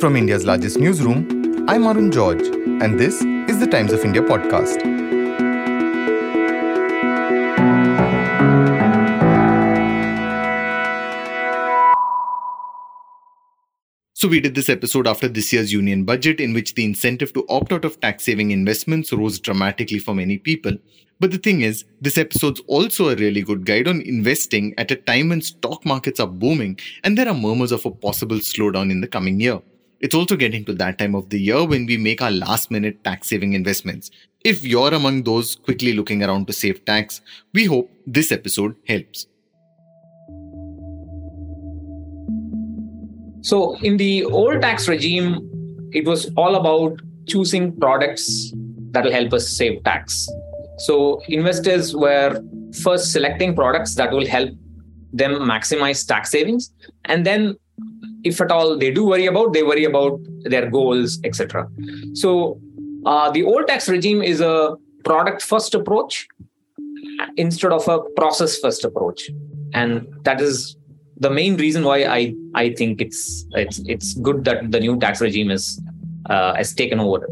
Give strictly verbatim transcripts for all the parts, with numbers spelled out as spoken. From India's largest newsroom, I'm Arun George, and this is the Times of India podcast. So we did this episode after this year's union budget, in which the incentive to opt out of tax-saving investments rose dramatically for many people. But the thing is, this episode's also a really good guide on investing at a time when stock markets are booming and there are murmurs of a possible slowdown in the coming year. It's also getting to that time of the year when we make our last-minute tax-saving investments. If you're among those quickly looking around to save tax, we hope this episode helps. So in the old tax regime, it was all about choosing products that will help us save tax. So investors were first selecting products that will help them maximize tax savings. And then if at all they do worry about, they worry about their goals, et cetera. So uh, the old tax regime is a product first approach instead of a process first approach. And that is the main reason why I, I think it's it's it's good that the new tax regime is uh, has taken over.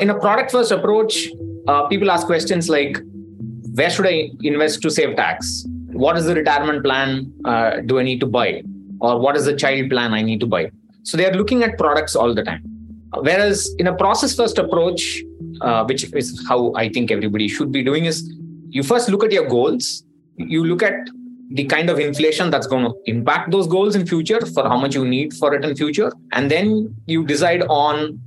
In a product-first approach, uh, people ask questions like, where should I invest to save tax? What is the retirement plan uh, do I need to buy? Or what is the child plan I need to buy? So they are looking at products all the time. Whereas in a process-first approach, uh, which is how I think everybody should be doing, is you first look at your goals, you look at the kind of inflation that's going to impact those goals in future, for how much you need for it in future. And then you decide on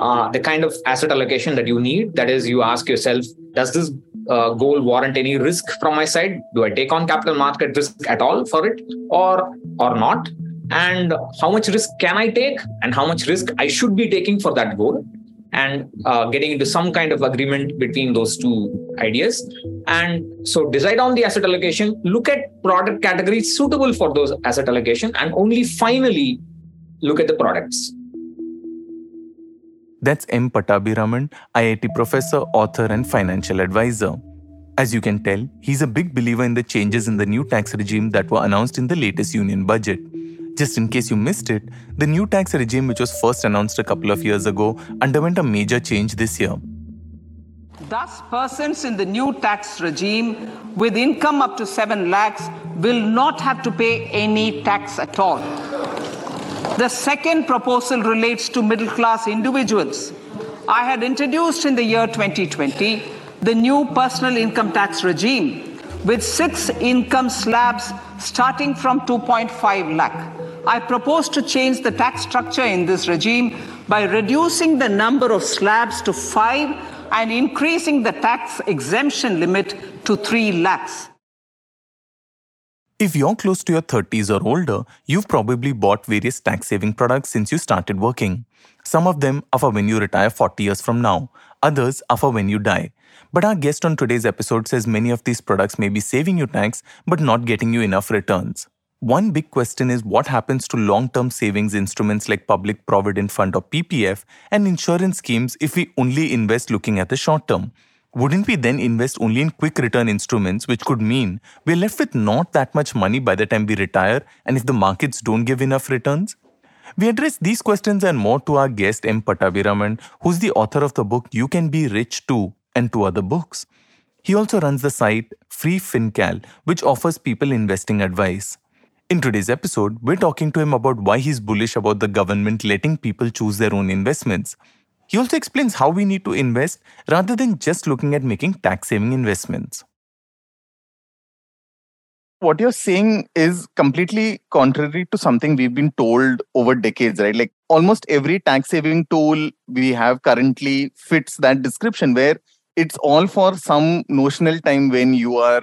uh, the kind of asset allocation that you need. That is, you ask yourself, does this uh, goal warrant any risk from my side? Do I take on capital market risk at all for it or, or not? And how much risk can I take and how much risk I should be taking for that goal? And uh, getting into some kind of agreement between those two ideas. And so decide on the asset allocation, look at product categories suitable for those asset allocation, and only finally look at the products. That's M. Pattabiraman, I I T professor, author, and financial advisor. As you can tell, he's a big believer in the changes in the new tax regime that were announced in the latest union budget. Just in case you missed it, the new tax regime, which was first announced a couple of years ago, underwent a major change this year. Thus, persons in the new tax regime with income up to seven lakhs will not have to pay any tax at all. The second proposal relates to middle-class individuals. I had introduced in the year twenty twenty the new personal income tax regime with six income slabs starting from two point five lakh. I propose to change the tax structure in this regime by reducing the number of slabs to five and increasing the tax exemption limit to three lakhs. If you're close to your thirties or older, you've probably bought various tax-saving products since you started working. Some of them are for when you retire forty years from now. Others are for when you die. But our guest on today's episode says many of these products may be saving you tax but not getting you enough returns. One big question is what happens to long-term savings instruments like Public Provident Fund or P P F and insurance schemes if we only invest looking at the short term? Wouldn't we then invest only in quick return instruments, which could mean we're left with not that much money by the time we retire and if the markets don't give enough returns? We address these questions and more to our guest M. Pattabiraman, who's the author of the book You Can Be Rich Too and two other books. He also runs the site Free FinCal, which offers people investing advice. In today's episode, we're talking to him about why he's bullish about the government letting people choose their own investments. He also explains how we need to invest rather than just looking at making tax-saving investments. What you're saying is completely contrary to something we've been told over decades, right? Like almost every tax-saving tool we have currently fits that description where it's all for some notional time when you are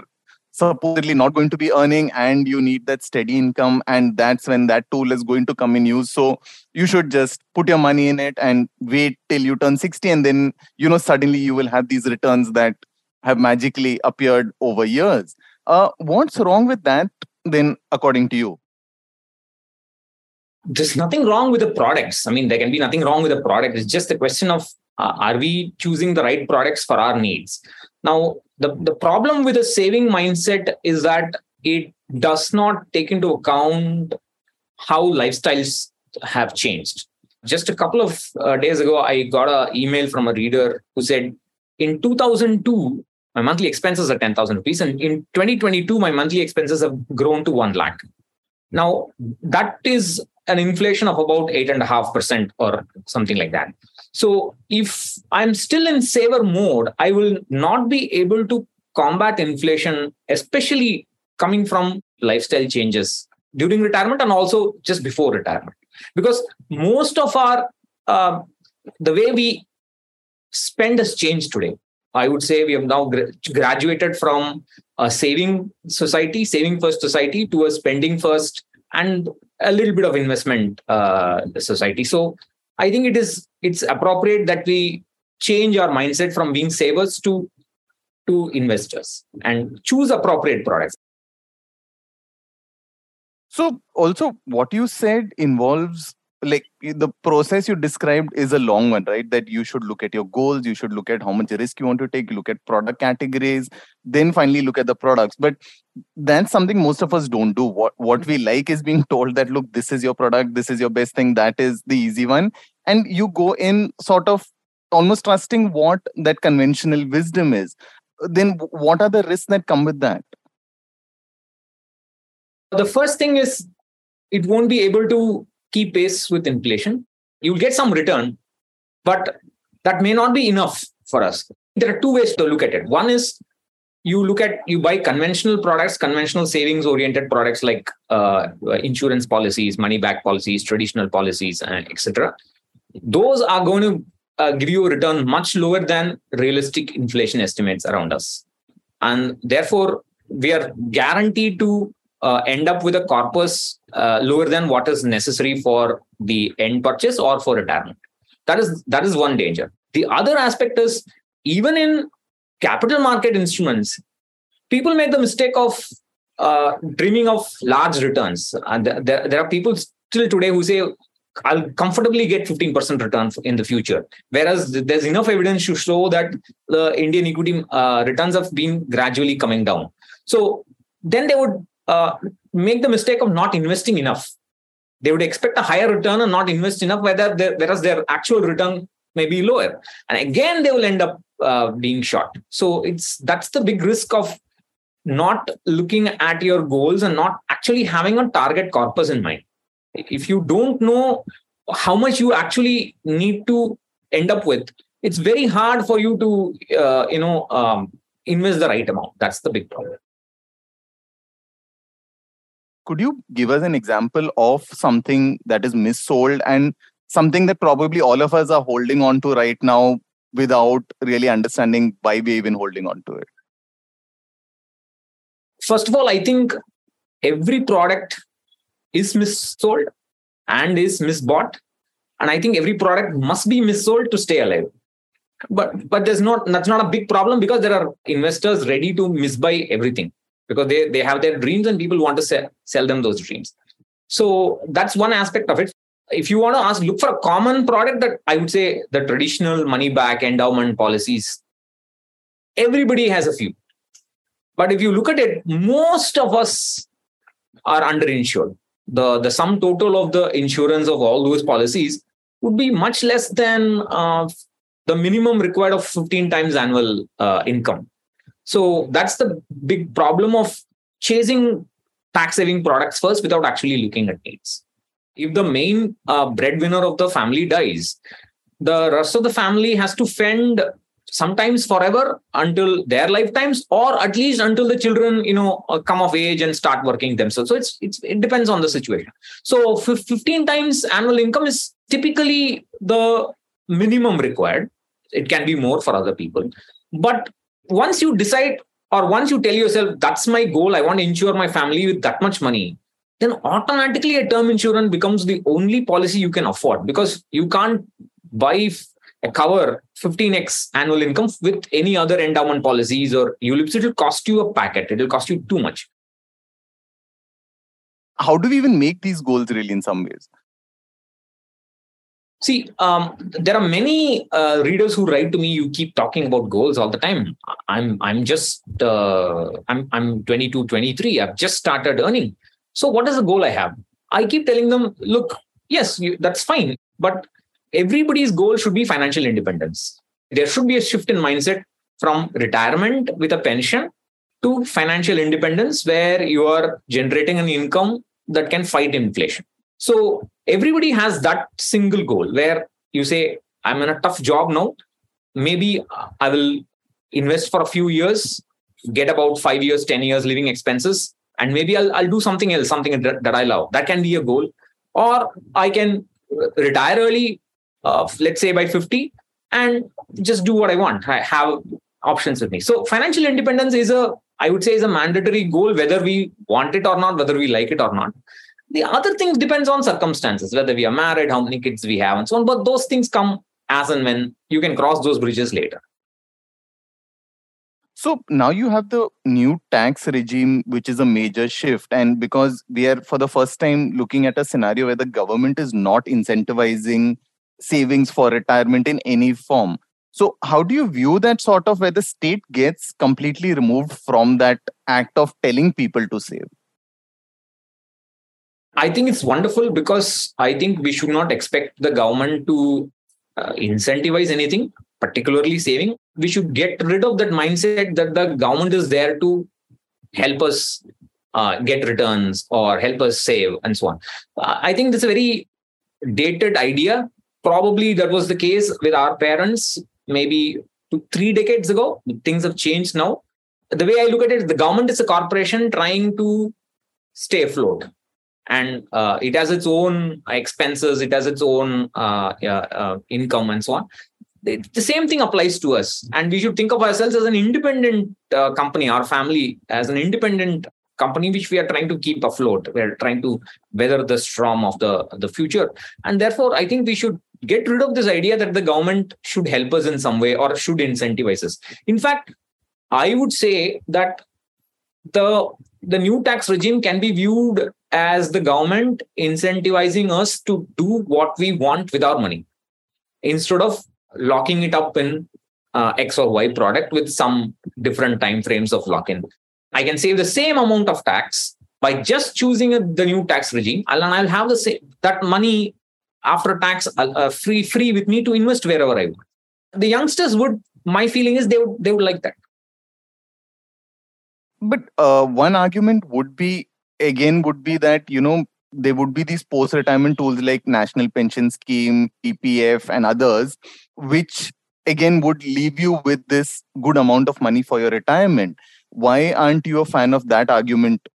supposedly not going to be earning and you need that steady income, and that's when that tool is going to come in use. So you should just put your money in it and wait till you turn sixty, and then, you know, suddenly you will have these returns that have magically appeared over years. Uh, what's wrong with that then, according to you? There's nothing wrong with the products. I mean, there can be nothing wrong with the product. It's just a question of uh, are we choosing the right products for our needs? Now, The, the problem with a saving mindset is that it does not take into account how lifestyles have changed. Just a couple of uh, days ago, I got an email from a reader who said, in two thousand two, my monthly expenses are ten thousand rupees. And in twenty twenty-two, my monthly expenses have grown to one lakh. Now, that is an inflation of about eight point five percent or something like that. So if I'm still in saver mode, I will not be able to combat inflation, especially coming from lifestyle changes during retirement and also just before retirement. Because most of our, uh, the way we spend has changed today. I would say we have now gra- graduated from a saving society, saving first society, to a spending first and a little bit of investment uh, society. So I think it is it's appropriate that we change our mindset from being savers to, to investors and choose appropriate products. So also what you said involves, like, the process you described is a long one, right? That you should look at your goals, you should look at how much risk you want to take, look at product categories, then finally look at the products. But that's something most of us don't do. What what we like is being told that, look, this is your product, this is your best thing, that is the easy one. And you go in sort of almost trusting what that conventional wisdom is. Then what are the risks that come with that? The first thing is it won't be able to keep pace with inflation. You'll get some return, but that may not be enough for us. There are two ways to look at it. One is you look at, you buy conventional products, conventional savings oriented products like uh, insurance policies, money back policies, traditional policies, et cetera. Those are going to uh, give you a return much lower than realistic inflation estimates around us. And therefore, we are guaranteed to Uh, end up with a corpus uh, lower than what is necessary for the end purchase or for retirement. That is that is one danger. The other aspect is, even in capital market instruments, people make the mistake of uh, dreaming of large returns. And th- th- there are people still today who say, I'll comfortably get fifteen percent return in the future. Whereas there's enough evidence to show that the Indian equity uh, returns have been gradually coming down. So then they would Uh, make the mistake of not investing enough. They would expect a higher return and not invest enough, whether whereas their actual return may be lower. And again, they will end up uh, being short. So it's that's the big risk of not looking at your goals and not actually having a target corpus in mind. If you don't know how much you actually need to end up with, it's very hard for you to uh, you know um, invest the right amount. That's the big problem. Could you give us an example of something that is missold and something that probably all of us are holding on to right now without really understanding why we're even holding on to it? First of all, I think every product is missold and is misbought. And I think every product must be missold to stay alive. But but there's not that's not a big problem, because there are investors ready to misbuy everything, because they, they have their dreams and people want to sell, sell them those dreams. So that's one aspect of it. If you want to ask, look for a common product, that I would say the traditional money back endowment policies, everybody has a few. But if you look at it, most of us are underinsured. The, the sum total of the insurance of all those policies would be much less than uh, the minimum required of fifteen times annual uh, income. So that's the big problem of chasing tax-saving products first without actually looking at needs. If the main uh, breadwinner of the family dies, the rest of the family has to fend, sometimes forever, until their lifetimes, or at least until the children, you know, come of age and start working themselves. So it's, it's it depends on the situation. So fifteen times annual income is typically the minimum required. It can be more for other people, but once you decide, or once you tell yourself, that's my goal, I want to insure my family with that much money, then automatically a term insurance becomes the only policy you can afford, because you can't buy a cover fifteen x annual income with any other endowment policies or ULIPs. It will cost you a packet. It will cost you too much. How do we even make these goals really in some ways? See, um, there are many uh, readers who write to me, you keep talking about goals all the time. I'm I'm just, uh, I'm I'm twenty-two, twenty-three. I've just started earning. So what is the goal I have? I keep telling them, look, yes, you, that's fine. But everybody's goal should be financial independence. There should be a shift in mindset from retirement with a pension to financial independence, where you are generating an income that can fight inflation. So everybody has that single goal where you say, I'm in a tough job now. Maybe I will invest for a few years, get about five years, ten years living expenses, and maybe I'll, I'll do something else, something that, that I love. That can be a goal. Or I can retire early, uh, let's say by fifty, and just do what I want. I have options with me. So financial independence is a, I would say, is a mandatory goal, whether we want it or not, whether we like it or not. The other thing depends on circumstances, whether we are married, how many kids we have, and so on. But those things come as and when. You can cross those bridges later. So now you have the new tax regime, which is a major shift. And because we are for the first time looking at a scenario where the government is not incentivizing savings for retirement in any form. So how do you view that sort of where the state gets completely removed from that act of telling people to save? I think it's wonderful, because I think we should not expect the government to uh, incentivize anything, particularly saving. We should get rid of that mindset that the government is there to help us uh, get returns or help us save and so on. Uh, I think that's a very dated idea. Probably that was the case with our parents maybe two, three decades ago. Things have changed now. The way I look at it, the government is a corporation trying to stay afloat. And uh, it has its own expenses, it has its own uh, uh, income and so on. The same thing applies to us. And we should think of ourselves as an independent uh, company, our family, as an independent company, which we are trying to keep afloat. We're trying to weather the storm of the, the future. And therefore, I think we should get rid of this idea that the government should help us in some way or should incentivize us. In fact, I would say that the, the new tax regime can be viewed as the government incentivizing us to do what we want with our money, instead of locking it up in uh, X or Y product with some different timeframes of lock-in. I can save the same amount of tax by just choosing a, the new tax regime, and I'll have the same, that money after tax uh, free free with me to invest wherever I want. The youngsters would, my feeling is, they would, they would like that. But uh, one argument would be, again, would be that, you know, there would be these post-retirement tools like National Pension Scheme, E P F and others, which again would leave you with this good amount of money for your retirement. Why aren't you a fan of that argument?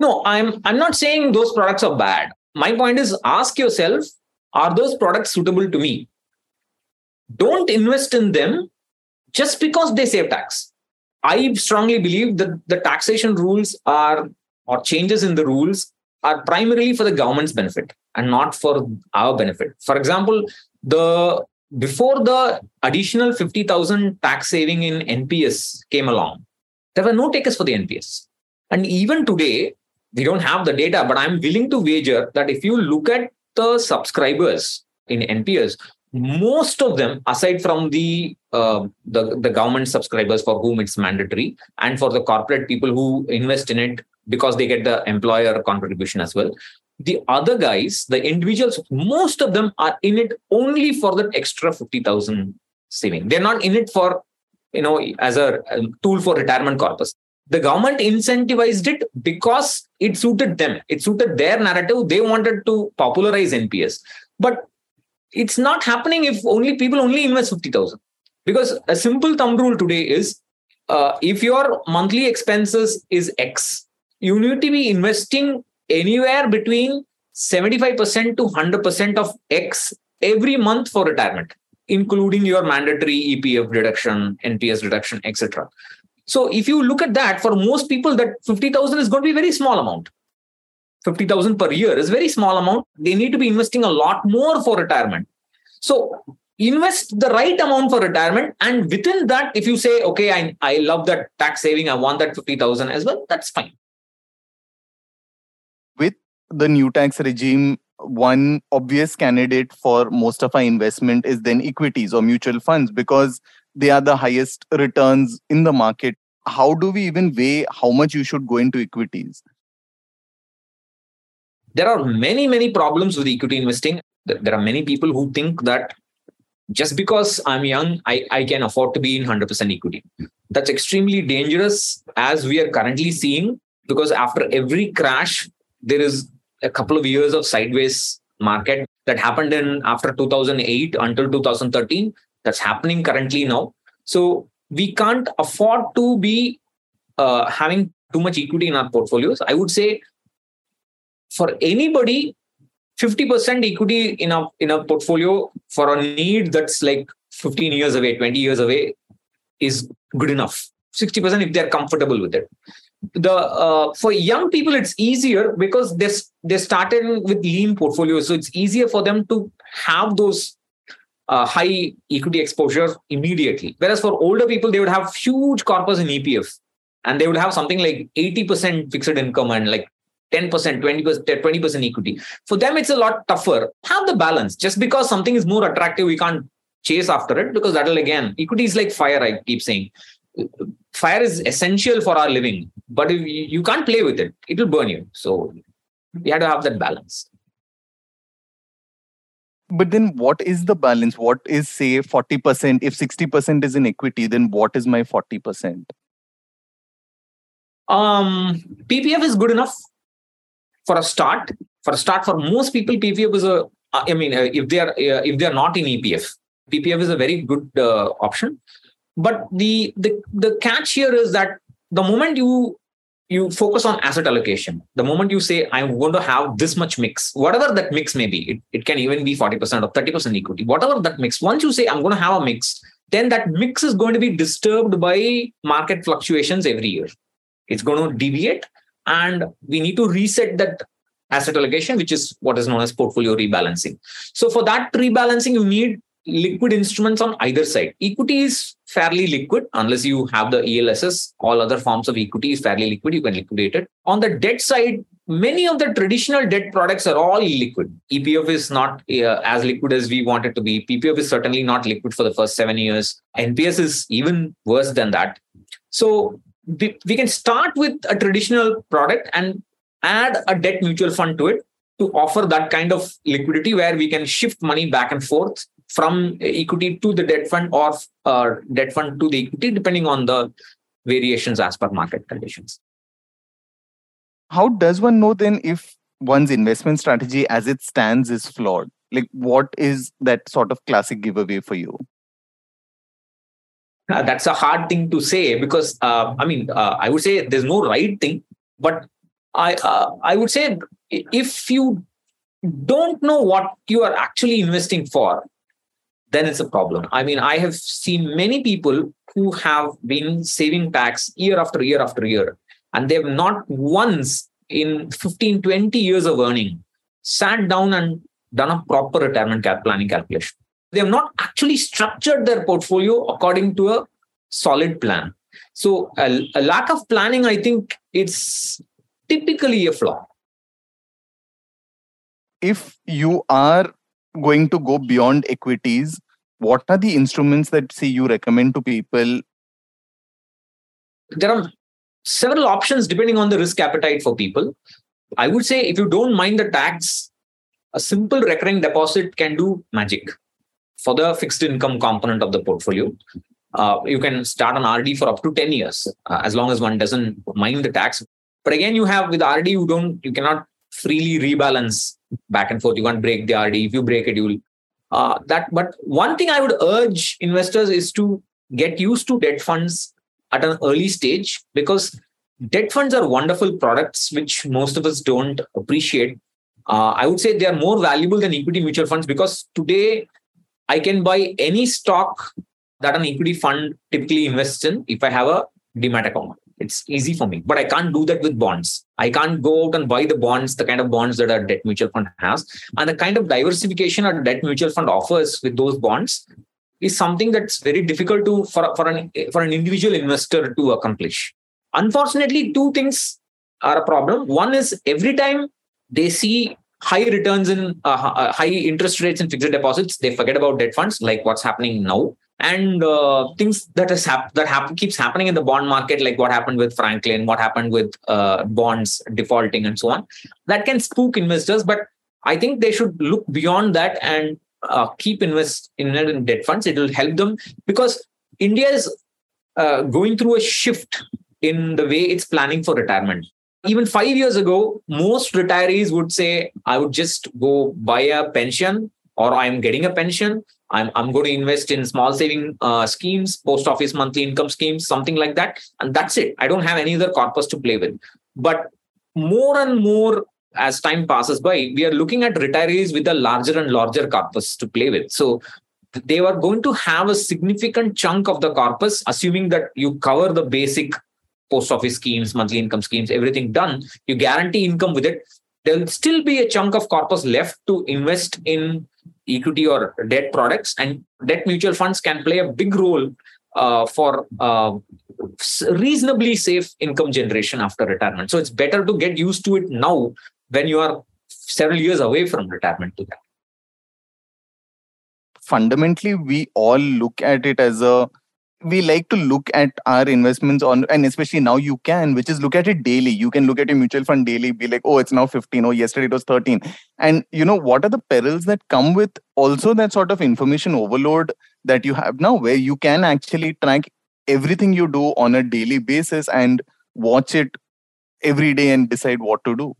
No, I'm, I'm not saying those products are bad. My point is, ask yourself, are those products suitable to me? Don't invest in them just because they save tax. I strongly believe that the taxation rules are or changes in the rules are primarily for the government's benefit and not for our benefit. For example, the before the additional fifty thousand tax saving in N P S came along, there were no takers for the N P S. And even today, we don't have the data, but I'm willing to wager that if you look at the subscribers in N P S, most of them, aside from the, uh, the, the government subscribers for whom it's mandatory and for the corporate people who invest in it, because they get the employer contribution as well. The other guys, the individuals, most of them are in it only for that extra fifty thousand saving. They're not in it for, you know, as a tool for retirement corpus. The government incentivized it because it suited them. It suited their narrative. They wanted to popularize N P S. But it's not happening if only people only invest fifty thousand. Because a simple thumb rule today is, uh, if your monthly expenses is X, you need to be investing anywhere between seventy-five percent to one hundred percent of X every month for retirement, including your mandatory E P F deduction, N P S deduction, et cetera. So if you look at that, for most people, that fifty thousand is going to be a very small amount. fifty thousand per year is a very small amount. They need to be investing a lot more for retirement. So invest the right amount for retirement. And within that, if you say, okay, I, I love that tax saving, I want that fifty thousand as well, that's fine. With the new tax regime, one obvious candidate for most of our investment is then equities or mutual funds, because they are the highest returns in the market. How do we even weigh how much you should go into equities? There are many, many problems with equity investing. There are many people who think that just because I'm young, I, I can afford to be in one hundred percent equity. That's extremely dangerous, as we are currently seeing, because after every crash, there is a couple of years of sideways market that happened in after two thousand eight until two thousand thirteen. That's happening currently now. So we can't afford to be uh, having too much equity in our portfolios. I would say for anybody, fifty percent equity in a, in a portfolio for a need that's like fifteen years away, twenty years away is good enough. sixty percent if they're comfortable with it. The uh, for young people, it's easier because they they started with lean portfolios. So it's easier for them to have those uh, high equity exposures immediately. Whereas for older people, they would have huge corpus in E P F. And they would have something like eighty percent fixed income and like ten percent, twenty percent, twenty percent equity. For them, it's a lot tougher. Have the balance. Just because something is more attractive, we can't chase after it, because that'll, again, equity is like fire, I keep saying. Fire is essential for our living, but if you, you can't play with it. It will burn you. So you have to have that balance. But then what is the balance? What is, say, forty percent? If sixty percent is in equity, then what is my forty percent? Um, P P F is good enough. For a start, for a start, for most people, P P F is a, I mean, if they are, if they are not in E P F, P P F is a very good uh, option. But the, the, the catch here is that the moment you, you focus on asset allocation, the moment you say, I'm going to have this much mix, whatever that mix may be, it, it can even be forty percent or thirty percent equity, whatever that mix. Once you say, I'm going to have a mix, then that mix is going to be disturbed by market fluctuations every year. It's going to deviate. And we need to reset that asset allocation, which is what is known as portfolio rebalancing. So for that rebalancing, you need liquid instruments on either side. Equity is fairly liquid, unless you have the E L S S. All other forms of equity is fairly liquid. You can liquidate it. On the debt side, many of the traditional debt products are all illiquid. E P F is not uh, as liquid as we want it to be. P P F is certainly not liquid for the first seven years. N P S is even worse than that. So we can start with a traditional product and add a debt mutual fund to it to offer that kind of liquidity where we can shift money back and forth from equity to the debt fund or uh, debt fund to the equity, depending on the variations as per market conditions. How does one know then if one's investment strategy as it stands is flawed? Like, what is that sort of classic giveaway for you? Uh, that's a hard thing to say because, uh, I mean, uh, I would say there's no right thing, but I uh, I would say if you don't know what you are actually investing for, then it's a problem. I mean, I have seen many people who have been saving tax year after year after year, and they've not once in fifteen, twenty years of earning sat down and done a proper retirement cap planning calculation. They have not actually structured their portfolio according to a solid plan. So a, a lack of planning, I think it's typically a flaw. If you are going to go beyond equities, what are the instruments that say you recommend to people? There are several options depending on the risk appetite for people. I would say if you don't mind the tax, a simple recurring deposit can do magic. For the fixed income component of the portfolio, uh, you can start an R D for up to ten years, uh, as long as one doesn't mind the tax. But again, you have with R D, you don't, you cannot freely rebalance back and forth. You can't break the R D. If you break it, you will uh, that. But one thing I would urge investors is to get used to debt funds at an early stage, because debt funds are wonderful products which most of us don't appreciate. Uh, I would say they are more valuable than equity mutual funds, because today I can buy any stock that an equity fund typically invests in if I have a demat account. It's easy for me, but I can't do that with bonds. I can't go out and buy the bonds, the kind of bonds that a debt mutual fund has. And the kind of diversification a debt mutual fund offers with those bonds is something that's very difficult to for, for, an, for an individual investor to accomplish. Unfortunately, two things are a problem. One is every time they see high returns in uh, high interest rates and fixed deposits, they forget about debt funds, like what's happening now. And uh, things that is hap- that happen keeps happening in the bond market, like what happened with Franklin, what happened with uh, bonds defaulting and so on, that can spook investors. But I think they should look beyond that and uh, keep invest in, in debt funds. It will help them because India is uh, going through a shift in the way it's planning for retirement. Even five years ago, most retirees would say, I would just go buy a pension, or I'm getting a pension. I'm, I'm going to invest in small saving uh, schemes, post office monthly income schemes, something like that. And that's it. I don't have any other corpus to play with. But more and more, as time passes by, we are looking at retirees with a larger and larger corpus to play with. So they were going to have a significant chunk of the corpus, assuming that you cover the basic post office schemes, monthly income schemes, everything done, you guarantee income with it. There will still be a chunk of corpus left to invest in equity or debt products, and debt mutual funds can play a big role uh, for uh, reasonably safe income generation after retirement. So it's better to get used to it now when you are several years away from retirement to that. Fundamentally, we all look at it as a, we like to look at our investments on, and especially now you can, which is look at it daily. You can look at your mutual fund daily, be like, oh, it's now fifteen. Oh, yesterday it was thirteen. And you know, what are the perils that come with also that sort of information overload that you have now, where you can actually track everything you do on a daily basis and watch it every day and decide what to do?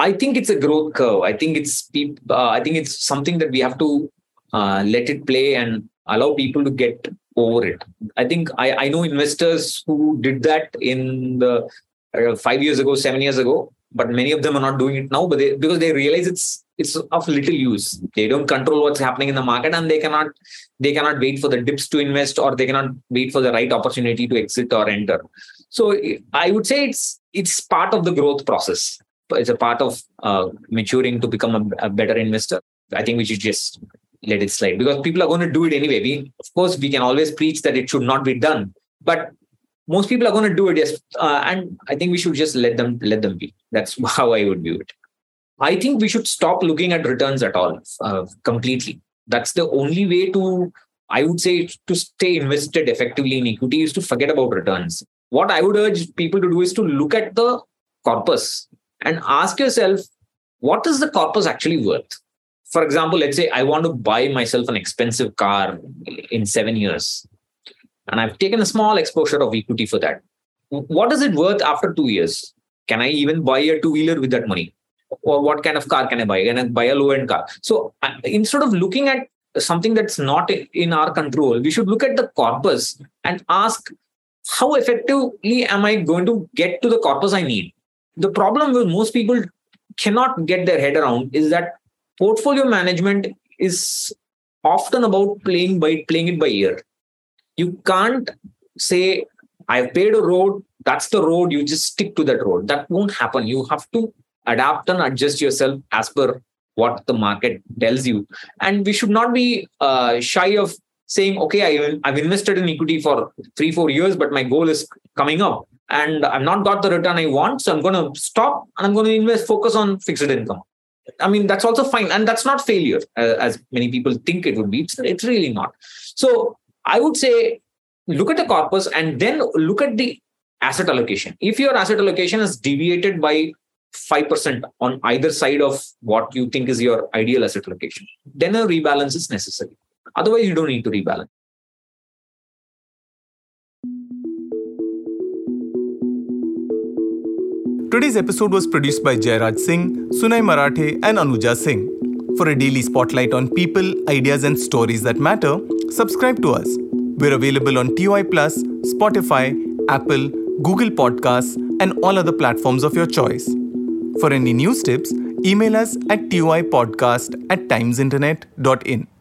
I think it's a growth curve. I think it's, uh, I think it's something that we have to uh, let it play and allow people to get over it. I think I, I know investors who did that in the uh, five years ago, seven years ago, but many of them are not doing it now, but they, because they realize it's it's of little use. They don't control what's happening in the market, and they cannot they cannot wait for the dips to invest, or they cannot wait for the right opportunity to exit or enter. So I would say it's it's part of the growth process. It's a part of uh, maturing to become a, a better investor. I think we should just let it slide, because people are going to do it anyway. We, of course, we can always preach that it should not be done, but most people are going to do it. Yes, uh, and I think we should just let them let them be. That's how I would view it. I think we should stop looking at returns at all uh, completely. That's the only way to, I would say, to stay invested effectively in equity is to forget about returns. What I would urge people to do is to look at the corpus and ask yourself, what is the corpus actually worth? For example, let's say I want to buy myself an expensive car in seven years. And I've taken a small exposure of equity for that. What is it worth after two years? Can I even buy a two-wheeler with that money? Or what kind of car can I buy? Can I buy a low-end car? So instead of looking at something that's not in our control, we should look at the corpus and ask, how effectively am I going to get to the corpus I need? The problem with most people cannot get their head around is that portfolio management is often about playing by playing it by ear. You can't say, I've paid a road, that's the road, you just stick to that road. That won't happen. You have to adapt and adjust yourself as per what the market tells you. And we should not be uh, shy of saying, okay, I, I've invested in equity for three, four years, but my goal is coming up and I've not got the return I want. So I'm going to stop and I'm going to invest, focus on fixed income. I mean, that's also fine. And that's not failure, uh, as many people think it would be. It's, it's really not. So I would say, look at the corpus and then look at the asset allocation. If your asset allocation is deviated by five percent on either side of what you think is your ideal asset allocation, then a rebalance is necessary. Otherwise, you don't need to rebalance. Today's episode was produced by Jairaj Singh, Sunai Marathe and Anuja Singh. For a daily spotlight on people, ideas and stories that matter, subscribe to us. We're available on T O I plus, Spotify, Apple, Google Podcasts and all other platforms of your choice. For any news tips, email us at toipodcast at timesinternet dot in.